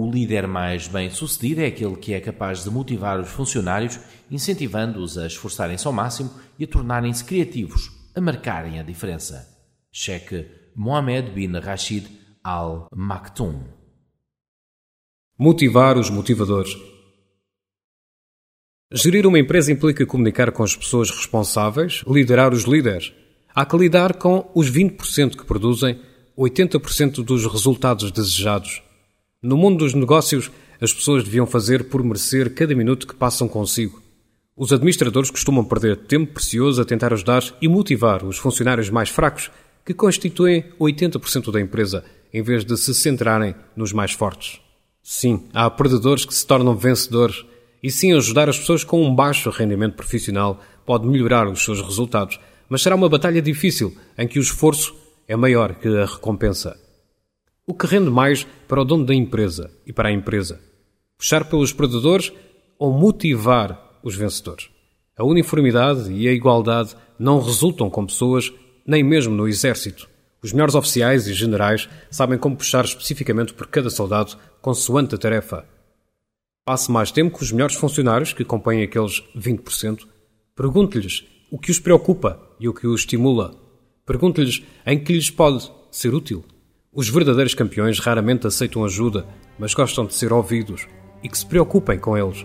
O líder mais bem-sucedido é aquele que é capaz de motivar os funcionários, incentivando-os a esforçarem-se ao máximo e a tornarem-se criativos, a marcarem a diferença. Cheque Mohamed Bin Rashid Al Maktoum. Motivar os motivadores. Gerir uma empresa implica comunicar com as pessoas responsáveis, liderar os líderes. Há que lidar com os 20% que produzem 80% dos resultados desejados. No mundo dos negócios, as pessoas deviam fazer por merecer cada minuto que passam consigo. Os administradores costumam perder tempo precioso a tentar ajudar e motivar os funcionários mais fracos, que constituem 80% da empresa, em vez de se centrarem nos mais fortes. Sim, há perdedores que se tornam vencedores, e sim, ajudar as pessoas com um baixo rendimento profissional pode melhorar os seus resultados, mas será uma batalha difícil, em que o esforço é maior que a recompensa. O que rende mais para o dono da empresa e para a empresa? Puxar pelos perdedores ou motivar os vencedores? A uniformidade e a igualdade não resultam com pessoas, nem mesmo no exército. Os melhores oficiais e generais sabem como puxar especificamente por cada soldado, consoante a tarefa. Passe mais tempo com os melhores funcionários que compõem aqueles 20%. Pergunte-lhes o que os preocupa e o que os estimula. Pergunte-lhes em que lhes pode ser útil. Os verdadeiros campeões raramente aceitam ajuda, mas gostam de ser ouvidos e que se preocupem com eles.